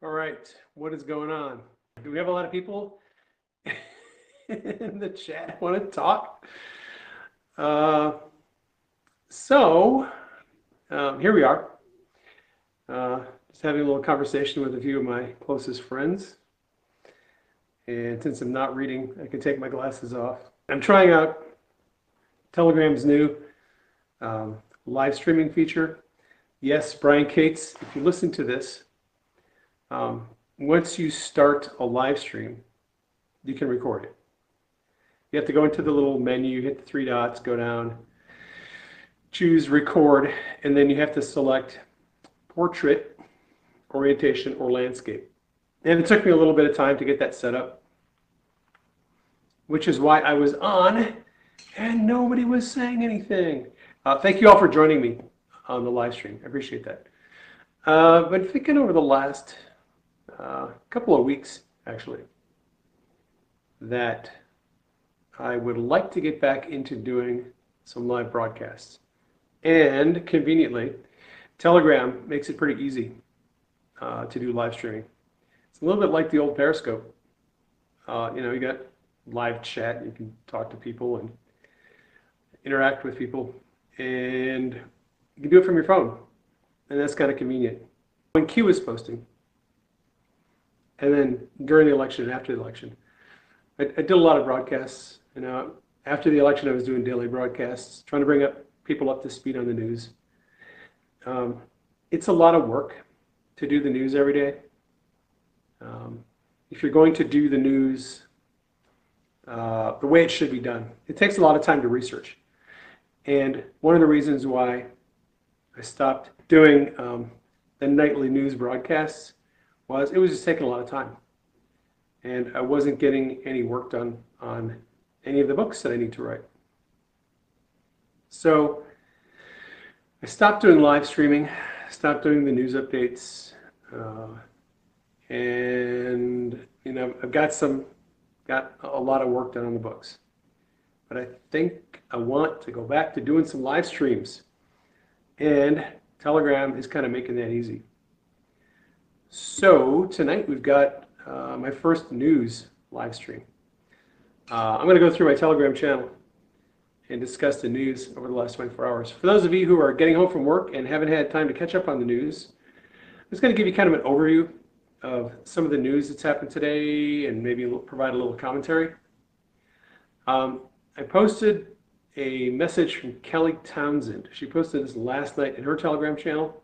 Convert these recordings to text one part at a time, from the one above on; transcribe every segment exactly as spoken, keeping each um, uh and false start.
All right, what is going on? Do we have a lot of people in the chat want to talk? Uh, so um, here we are. Uh, just having a little conversation with a few of my closest friends. And since I'm not reading, I can take my glasses off. I'm trying out Telegram's new um, live streaming feature. Yes, Brian Cates, if you listen to this, um, once you start a live stream, you can record it. You have to go into the little menu, hit the three dots, go down, choose record, and then you have to select portrait, orientation, or landscape. And it took me a little bit of time to get that set up, which is why I was on and nobody was saying anything. Uh, thank you all for joining me on the live stream. I appreciate that. Uh, but thinking over the last uh, couple of weeks, actually, that I would like to get back into doing some live broadcasts. And conveniently, Telegram makes it pretty easy uh, to do live streaming. It's a little bit like the old Periscope. Uh, you know, you got live chat, you can talk to people and interact with people, and you can do it from your phone, and that's kind of convenient. When Q was posting, and then during the election and after the election, I, I did a lot of broadcasts. You know, after the election, I was doing daily broadcasts, trying to bring up people up to speed on the news. Um, it's a lot of work to do the news every day. Um, if you're going to do the news uh, the way it should be done, it takes a lot of time to research. And one of the reasons why I stopped doing um, the nightly news broadcasts was it was just taking a lot of time. And I wasn't getting any work done on any of the books that I need to write. So I stopped doing live streaming, stopped doing the news updates, uh, and you know I've got some got a lot of work done on the books, but I think I want to go back to doing some live streams, and Telegram is kind of making that easy. So tonight we've got uh, my first news live stream. Uh, I'm going to go through my Telegram channel and discuss the news over the last twenty-four hours. For those of you who are getting home from work and haven't had time to catch up on the news, I'm just going to give you kind of an overview of some of the news that's happened today and maybe provide a little commentary. Um, I posted a message from Kelly Townsend. She posted this last night in her Telegram channel.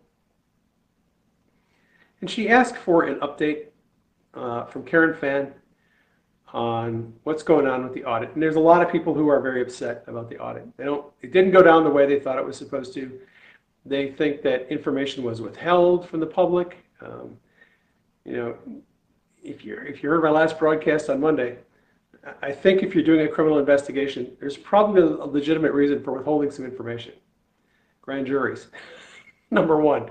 And she asked for an update uh, from Karen Fan on what's going on with the audit. And there's a lot of people who are very upset about the audit. They don't, it didn't go down the way they thought it was supposed to. They think that information was withheld from the public. Um, You know, if you if you heard my last broadcast on Monday, I think if you're doing a criminal investigation, there's probably a legitimate reason for withholding some information. Grand juries, number one.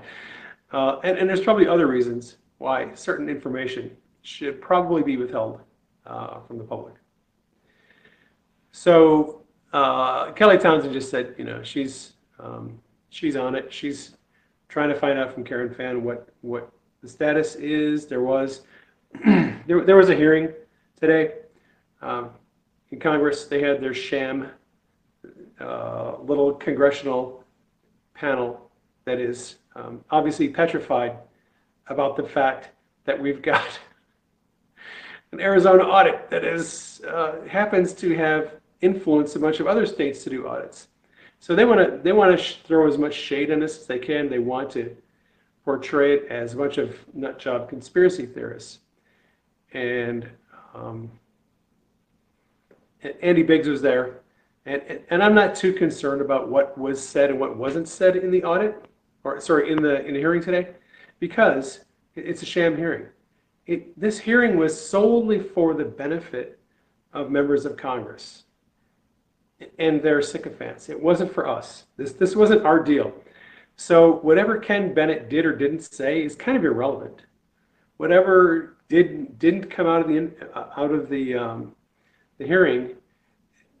Uh, and, and there's probably other reasons why certain information should probably be withheld uh, from the public. So uh, Kelly Townsend just said, you know, she's, um, she's on it. She's trying to find out from Karen Fan what, what the status is. There was there, there was a hearing today um, in Congress. They had their sham uh, little congressional panel that is um, obviously petrified about the fact that we've got an Arizona audit that is uh, happens to have influenced a bunch of other states to do audits. So they want to they want to throw as much shade on us as they can. They want to portray it as a bunch of nutjob conspiracy theorists. And um, Andy Biggs was there. And, and I'm not too concerned about what was said and what wasn't said in the audit, or sorry, in the, in the hearing today, because it's a sham hearing. It, this hearing was solely for the benefit of members of Congress and their sycophants. It wasn't for us. This, this wasn't our deal. So whatever Ken Bennett did or didn't say is kind of irrelevant. Whatever did didn't come out of the out of the um, the hearing,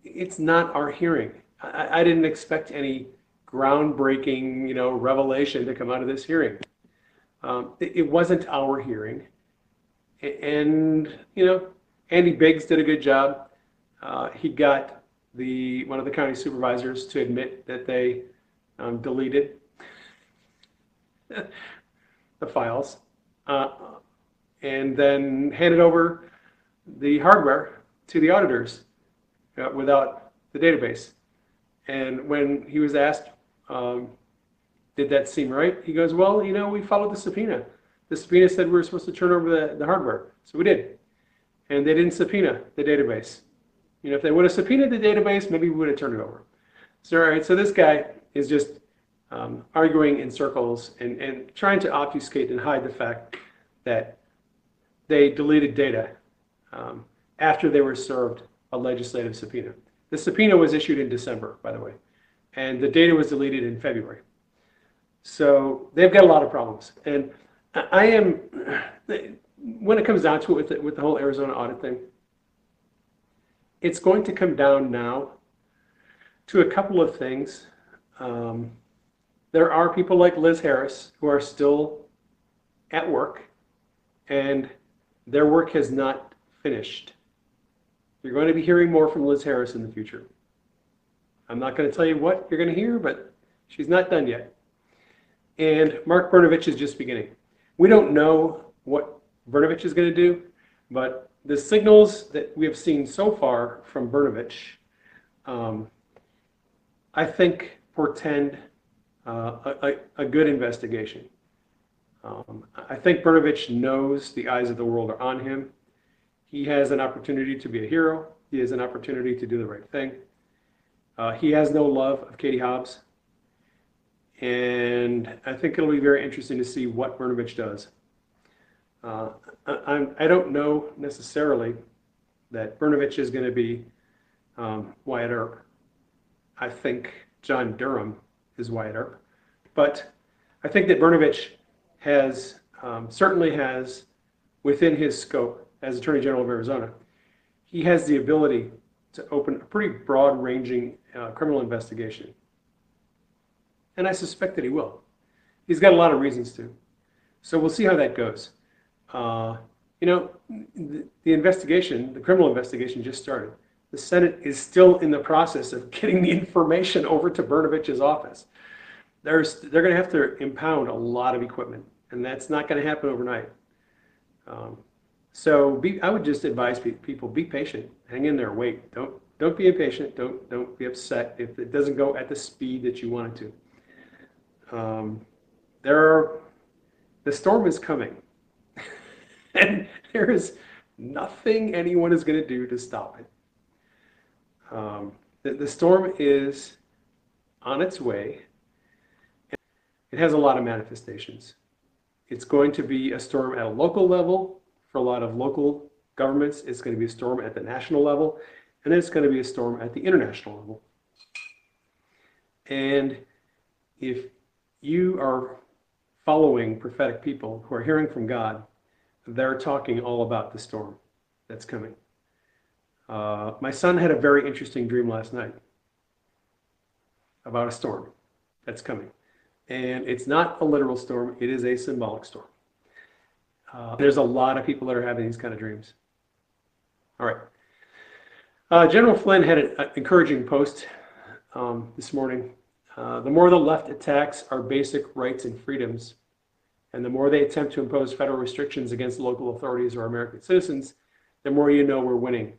it's not our hearing. I, I didn't expect any groundbreaking, you know, revelation to come out of this hearing. Um, it, it wasn't our hearing. And, you know, Andy Biggs did a good job. Uh, he got the one of the county supervisors to admit that they um, deleted the files uh, and then handed over the hardware to the auditors uh, without the database. And when he was asked, um, did that seem right? He goes, well, you know, we followed the subpoena. The subpoena said we were supposed to turn over the, the hardware, so we did. And they didn't subpoena the database. You know, if they would have subpoenaed the database, maybe we would have turned it over. So, all right, so this guy is just um, arguing in circles and, and trying to obfuscate and hide the fact that they deleted data um, after they were served a legislative subpoena. The subpoena was issued in December, by the way, and the data was deleted in February. So they've got a lot of problems. And I am, when it comes down to it with the, with the whole Arizona audit thing, it's going to come down now to a couple of things. Um, there are people like Liz Harris who are still at work, and their work has not finished. You're going to be hearing more from Liz Harris in the future. I'm not going to tell you what you're going to hear, but she's not done yet. And Mark Brnovich is just beginning. We don't know what Brnovich is going to do, but the signals that we have seen so far from Brnovich, um, I think, portend uh, a, a good investigation. Um, I think Brnovich knows the eyes of the world are on him. He has an opportunity to be a hero. He has an opportunity to do the right thing. Uh, he has no love of Katie Hobbs. And I think it'll be very interesting to see what Brnovich does. Uh, I, I'm, I don't know necessarily that Brnovich is going to be um, Wyatt Earp. I think John Durham is Wyatt Earp. But I think that Brnovich has, um, certainly has within his scope as Attorney General of Arizona, he has the ability to open a pretty broad-ranging uh, criminal investigation. And I suspect that he will. He's got a lot of reasons to. So we'll see how that goes. Uh, you know, the, the investigation, the criminal investigation just started. The Senate is still in the process of getting the information over to Brnovich's office. There's, they're going to have to impound a lot of equipment, and that's not going to happen overnight. Um, so be, I would just advise pe- people, be patient, hang in there, wait. Don't, don't be impatient, don't, don't be upset if it doesn't go at the speed that you want it to. Um, there are, the storm is coming, and there is nothing anyone is going to do to stop it. Um, the, the storm is on its way, and it has a lot of manifestations. It's going to be a storm at a local level for a lot of local governments. It's going to be a storm at the national level, and it's going to be a storm at the international level. And if you are following prophetic people who are hearing from God, they're talking all about the storm that's coming. Uh, my son had a very interesting dream last night about a storm that's coming. And it's not a literal storm, it is a symbolic storm. Uh, there's a lot of people that are having these kind of dreams. All right. Uh, General Flynn had an encouraging post um, this morning. Uh, the more the left attacks our basic rights and freedoms, and the more they attempt to impose federal restrictions against local authorities or American citizens, the more you know we're winning.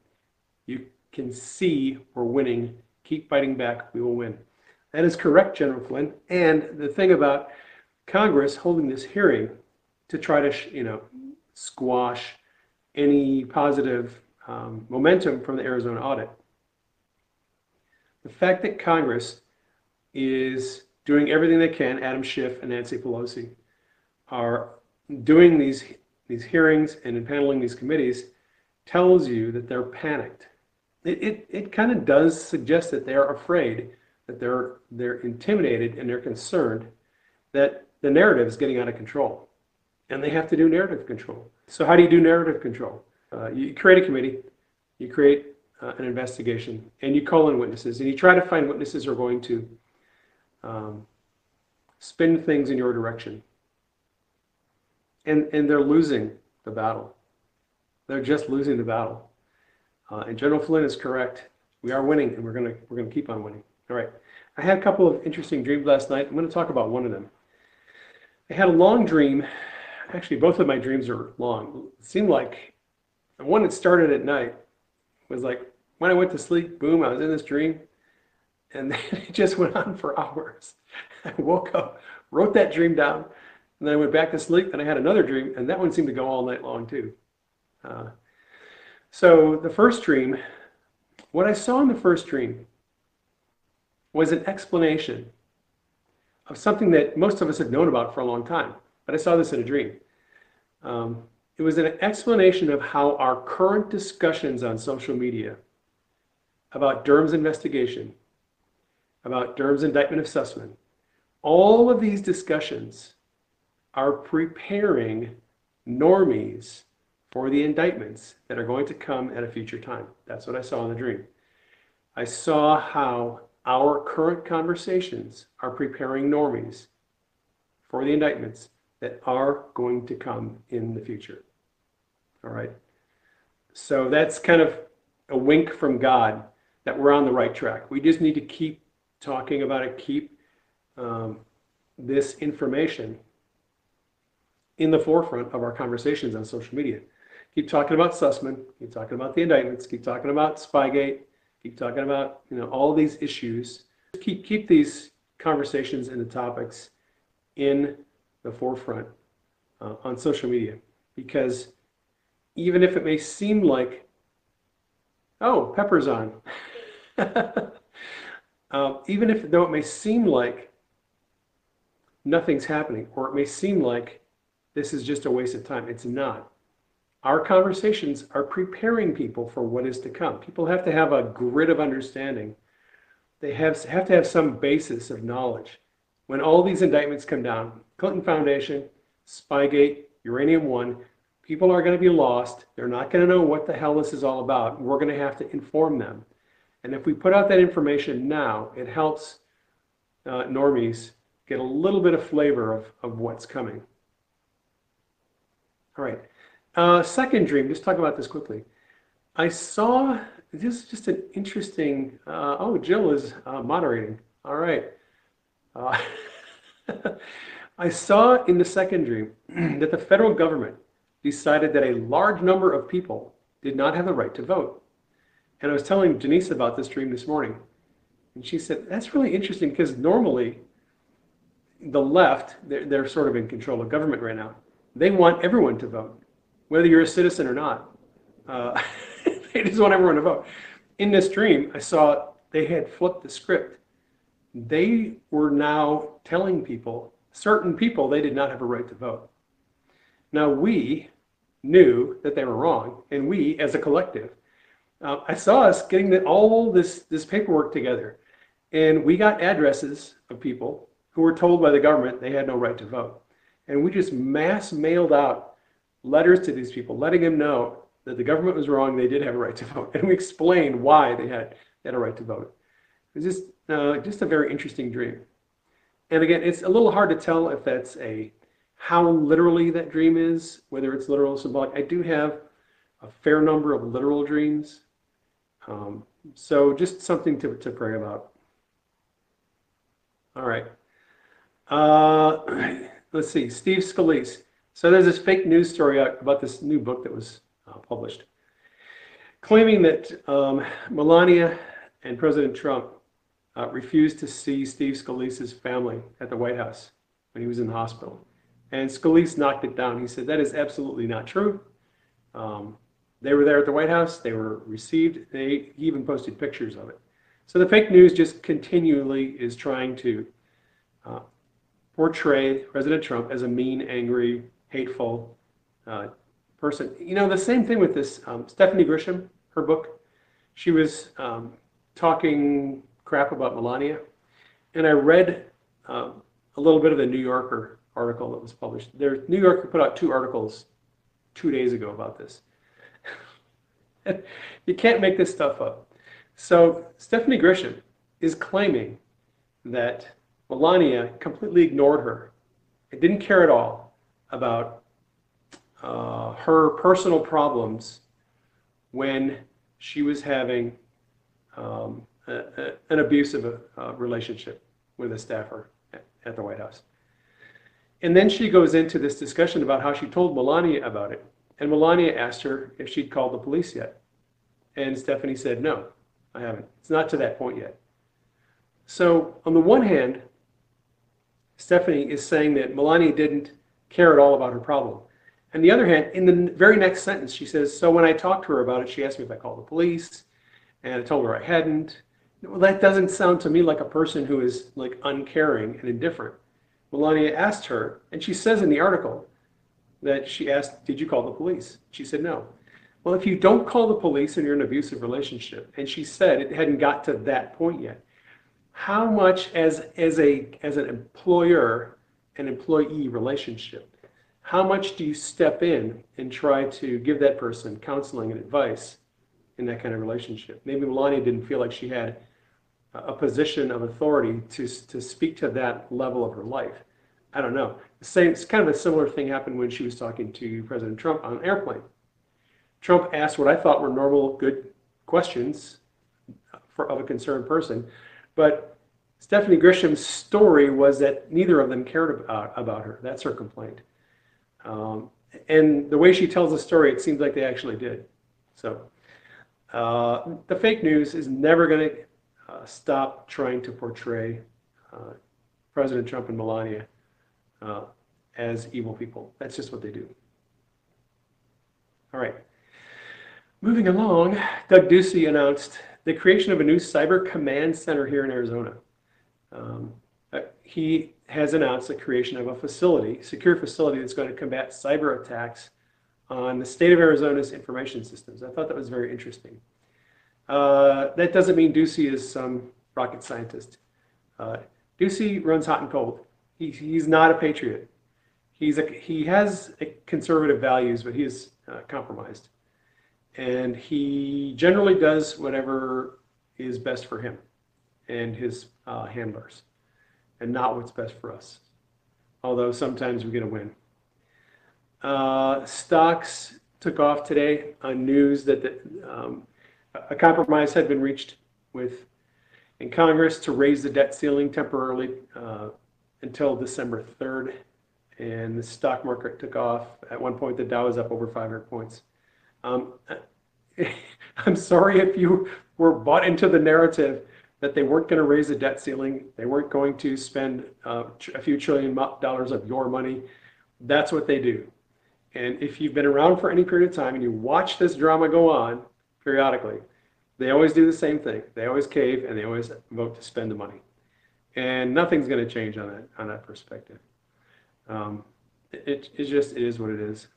You can see we're winning. Keep fighting back. We will win. That is correct, General Flynn. And the thing about Congress holding this hearing to try to, you know, squash any positive um, momentum from the Arizona audit. The fact that Congress is doing everything they can, Adam Schiff and Nancy Pelosi are doing these these hearings and impaneling these committees, tells you that they're panicked. It it, it kind of does suggest that they're afraid, that they're they're intimidated, and they're concerned that the narrative is getting out of control, and they have to do narrative control. So how do you do narrative control? Uh, you create a committee, you create uh, an investigation, and you call in witnesses, and you try to find witnesses who are going to Um, spin things in your direction. And, and they're losing the battle. They're just losing the battle. Uh, and General Flynn is correct. We are winning, and we're going to we're going to keep on winning. All right. I had a couple of interesting dreams last night. I'm going to talk about one of them. I had a long dream. Actually, both of my dreams are long. It seemed like the one that started at night was like, when I went to sleep, boom, I was in this dream. And then it just went on for hours. I woke up, wrote that dream down, and then I went back to sleep, and I had another dream, and that one seemed to go all night long too. Uh, so the first dream, what I saw in the first dream was an explanation of something that most of us had known about for a long time, but I saw this in a dream. Um, it was an explanation of how our current discussions on social media about Durham's investigation, about Durham's indictment of Sussman, all of these discussions are preparing normies for the indictments that are going to come at a future time. That's what I saw in the dream. I saw how our current conversations are preparing normies for the indictments that are going to come in the future. All right. So that's kind of a wink from God that we're on the right track. We just need to keep talking about it, keep um, this information in the forefront of our conversations on social media. Keep talking about Sussman, keep talking about the indictments, keep talking about Spygate, keep talking about, you know, all these issues. Keep, keep these conversations and the topics in the forefront uh, on social media, because even if it may seem like, oh, pepper's on, Uh, even if, though it may seem like nothing's happening, or it may seem like this is just a waste of time, it's not. Our conversations are preparing people for what is to come. People have to have a grid of understanding. They have, have to have some basis of knowledge. When all these indictments come down, Clinton Foundation, Spygate, Uranium One, people are going to be lost. They're not going to know what the hell this is all about. We're going to have to inform them. And if we put out that information now, it helps uh, normies get a little bit of flavor of, of what's coming. All right, uh, second dream, just talk about this quickly. I saw, this is just an interesting, uh, oh, Jill is uh, moderating. All right. Uh, I saw in the second dream that the federal government decided that a large number of people did not have the right to vote. And I was telling Denise about this dream this morning, and she said, that's really interesting, because normally the left, they're, they're sort of in control of government right now. They want everyone to vote, whether you're a citizen or not. Uh, they just want everyone to vote. In this dream, I saw they had flipped the script. They were now telling people, certain people, they did not have a right to vote. Now, we knew that they were wrong, and we, as a collective, Uh, I saw us getting the, all this, this paperwork together, and we got addresses of people who were told by the government they had no right to vote. And we just mass mailed out letters to these people, letting them know that the government was wrong, they did have a right to vote. And we explained why they had, they had a right to vote. It was just, uh, just a very interesting dream. And again, it's a little hard to tell if that's a, how literally that dream is, whether it's literal or symbolic. I do have a fair number of literal dreams. Um, so just something to, to pray about. All right. Uh, let's see, Steve Scalise. So there's this fake news story out about this new book that was uh, published, claiming that um, Melania and President Trump uh, refused to see Steve Scalise's family at the White House when he was in the hospital. And Scalise knocked it down. He said, that is absolutely not true. Um, They were there at the White House, they were received, they even posted pictures of it. So the fake news just continually is trying to uh, portray President Trump as a mean, angry, hateful uh, person. You know, the same thing with this um, Stephanie Grisham, her book, she was um, talking crap about Melania. And I read um, a little bit of the New Yorker article that was published. Their New Yorker put out two articles two days ago about this. You can't make this stuff up. So Stephanie Grisham is claiming that Melania completely ignored her. It didn't care at all about uh, her personal problems when she was having um, a, a, an abusive uh, relationship with a staffer at, at the White House. And then she goes into this discussion about how she told Melania about it. And Melania asked her if she'd called the police yet. And Stephanie said, no, I haven't. It's not to that point yet. So on the one hand, Stephanie is saying that Melania didn't care at all about her problem. On the other hand, in the very next sentence, she says, so when I talked to her about it, she asked me if I called the police, and I told her I hadn't. Well, that doesn't sound to me like a person who is like uncaring and indifferent. Melania asked her, and she says in the article that she asked, did you call the police? She said no. Well, if you don't call the police and you're in an abusive relationship, and she said it hadn't got to that point yet, how much as, as, a, as an employer and employee relationship, how much do you step in and try to give that person counseling and advice in that kind of relationship? Maybe Melania didn't feel like she had a position of authority to, to speak to that level of her life. I don't know. The same, it's kind of a similar thing happened when she was talking to President Trump on an airplane. Trump asked what I thought were normal, good questions for, of a concerned person, but Stephanie Grisham's story was that neither of them cared about, about her. That's her complaint. Um, and the way she tells the story, it seems like they actually did. So uh, the fake news is never going to Uh, stop trying to portray uh, President Trump and Melania uh, as evil people. That's just what they do. All right. Moving along, Doug Ducey announced the creation of a new cyber command center here in Arizona. Um, uh, he has announced the creation of a facility, secure facility that's going to combat cyber attacks on the state of Arizona's information systems. I thought that was very interesting. Uh, that doesn't mean Ducey is some rocket scientist. Uh, Ducey runs hot and cold. He, he's not a patriot. He's a, he has a conservative values, but he is uh, compromised. And he generally does whatever is best for him and his uh, handlers, and not what's best for us. Although sometimes we get a win. Uh, stocks took off today on news that the, um, a compromise had been reached with in Congress to raise the debt ceiling temporarily uh, until December third, and the stock market took off. At one point, the Dow was up over five hundred points. Um, I'm sorry if you were bought into the narrative that they weren't going to raise the debt ceiling, they weren't going to spend uh, a few trillion dollars of your money. That's what they do. And if you've been around for any period of time and you watch this drama go on, periodically, they always do the same thing. They always cave and they always vote to spend the money, and nothing's going to change on that on that perspective. Um, it it just it is what it is.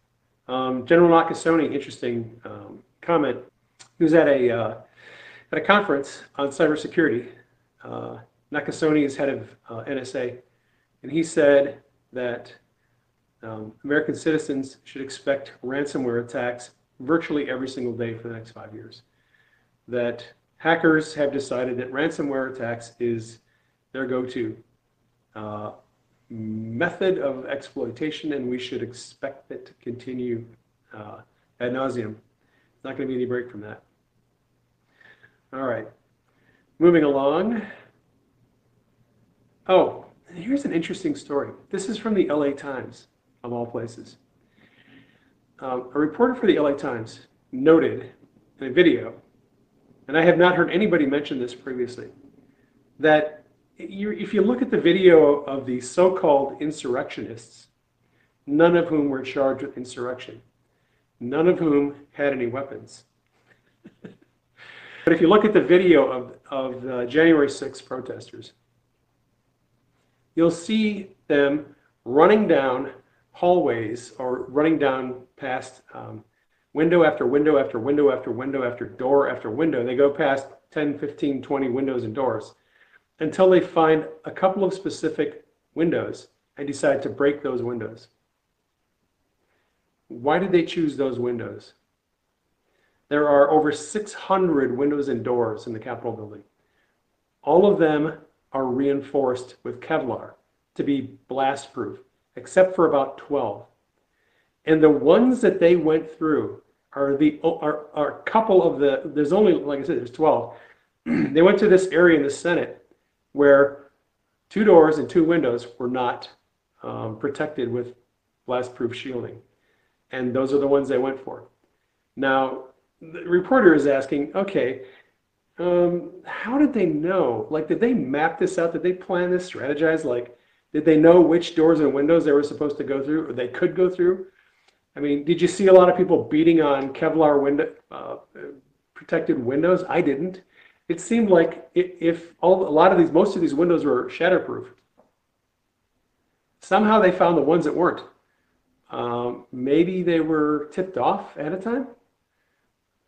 Um, General Nakasone, interesting um, comment. He was at a uh, at a conference on cybersecurity. Uh, Nakasone is head of uh, N S A, and he said that um, American citizens should expect ransomware attacks virtually every single day for the next five years. That hackers have decided that ransomware attacks is their go-to uh, method of exploitation, and we should expect it to continue uh, ad nauseum. Not going to be any break from that. All right, moving along. Oh, here's an interesting story. This is from the L A Times, of all places. Um, a reporter for the L A Times noted in a video, and I have not heard anybody mention this previously, that you, if you look at the video of the so-called insurrectionists, none of whom were charged with insurrection, none of whom had any weapons. But if you look at the video of, of the January sixth protesters, you'll see them running down hallways or running down past um, window after window after window after window after door after window. They go past ten, fifteen, twenty windows and doors until they find a couple of specific windows and decide to break those windows. Why did they choose those windows? There are over six hundred windows and doors in the Capitol building. All of them are reinforced with Kevlar to be blast proof, except for about twelve. And the ones that they went through are the are, are a couple of the, there's only, like I said, there's twelve. They went to this area in the Senate where two doors and two windows were not um, protected with blast-proof shielding. And those are the ones they went for. Now, the reporter is asking, okay, um, how did they know? Like, did they map this out? Did they plan this, strategize? Like, did they know which doors and windows they were supposed to go through or they could go through? I mean, did you see a lot of people beating on Kevlar window, uh, protected windows? I didn't. It seemed like if all a lot of these, most of these windows were shatterproof. Somehow they found the ones that weren't. Um, maybe they were tipped off at a time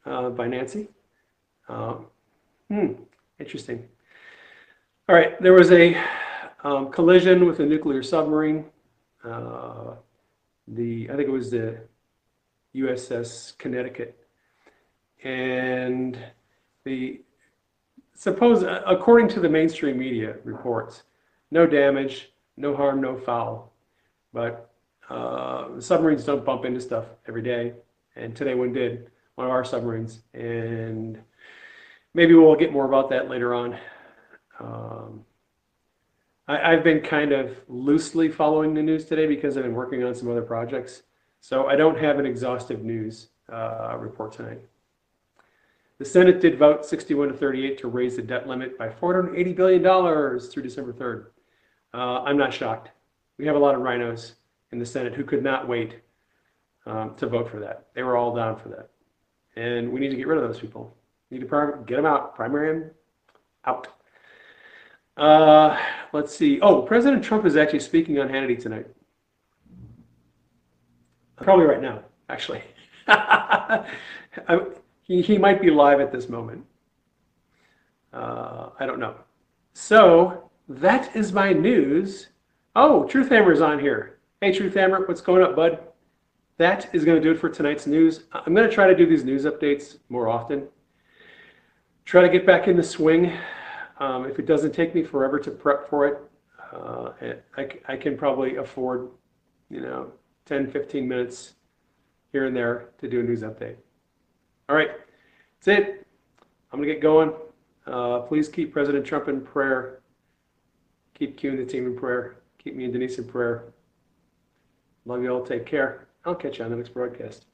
uh, by Nancy. Um, hmm, interesting. All right, there was a um, collision with a nuclear submarine. Uh, the I think it was the U S S Connecticut, and the. Suppose, according to the mainstream media reports, no damage, no harm, no foul. But uh, submarines don't bump into stuff every day. And today one did, one of our submarines. And maybe we'll get more about that later on. Um, I, I've been kind of loosely following the news today because I've been working on some other projects. So I don't have an exhaustive news uh, report tonight. The Senate did vote sixty-one to thirty-eight to raise the debt limit by four hundred eighty billion dollars through December third. Uh, I'm not shocked. We have a lot of rhinos in the Senate who could not wait um, to vote for that. They were all down for that. And we need to get rid of those people. We need to get them out, primary them out. Uh, let's see. Oh, President Trump is actually speaking on Hannity tonight. Probably right now, actually. I, He, he might be live at this moment. Uh, I don't know. So that is my news. Oh, Truth Hammer's on here. Hey, Truth Hammer, what's going up, bud? That is going to do it for tonight's news. I'm going to try to do these news updates more often. Try to get back in the swing. Um, if it doesn't take me forever to prep for it, uh, I, I can probably afford, you know, ten, fifteen minutes here and there to do a news update. All right, that's it. I'm going to get going. Uh, please keep President Trump in prayer. Keep Q and the team in prayer. Keep me and Denise in prayer. Love you all. Take care. I'll catch you on the next broadcast.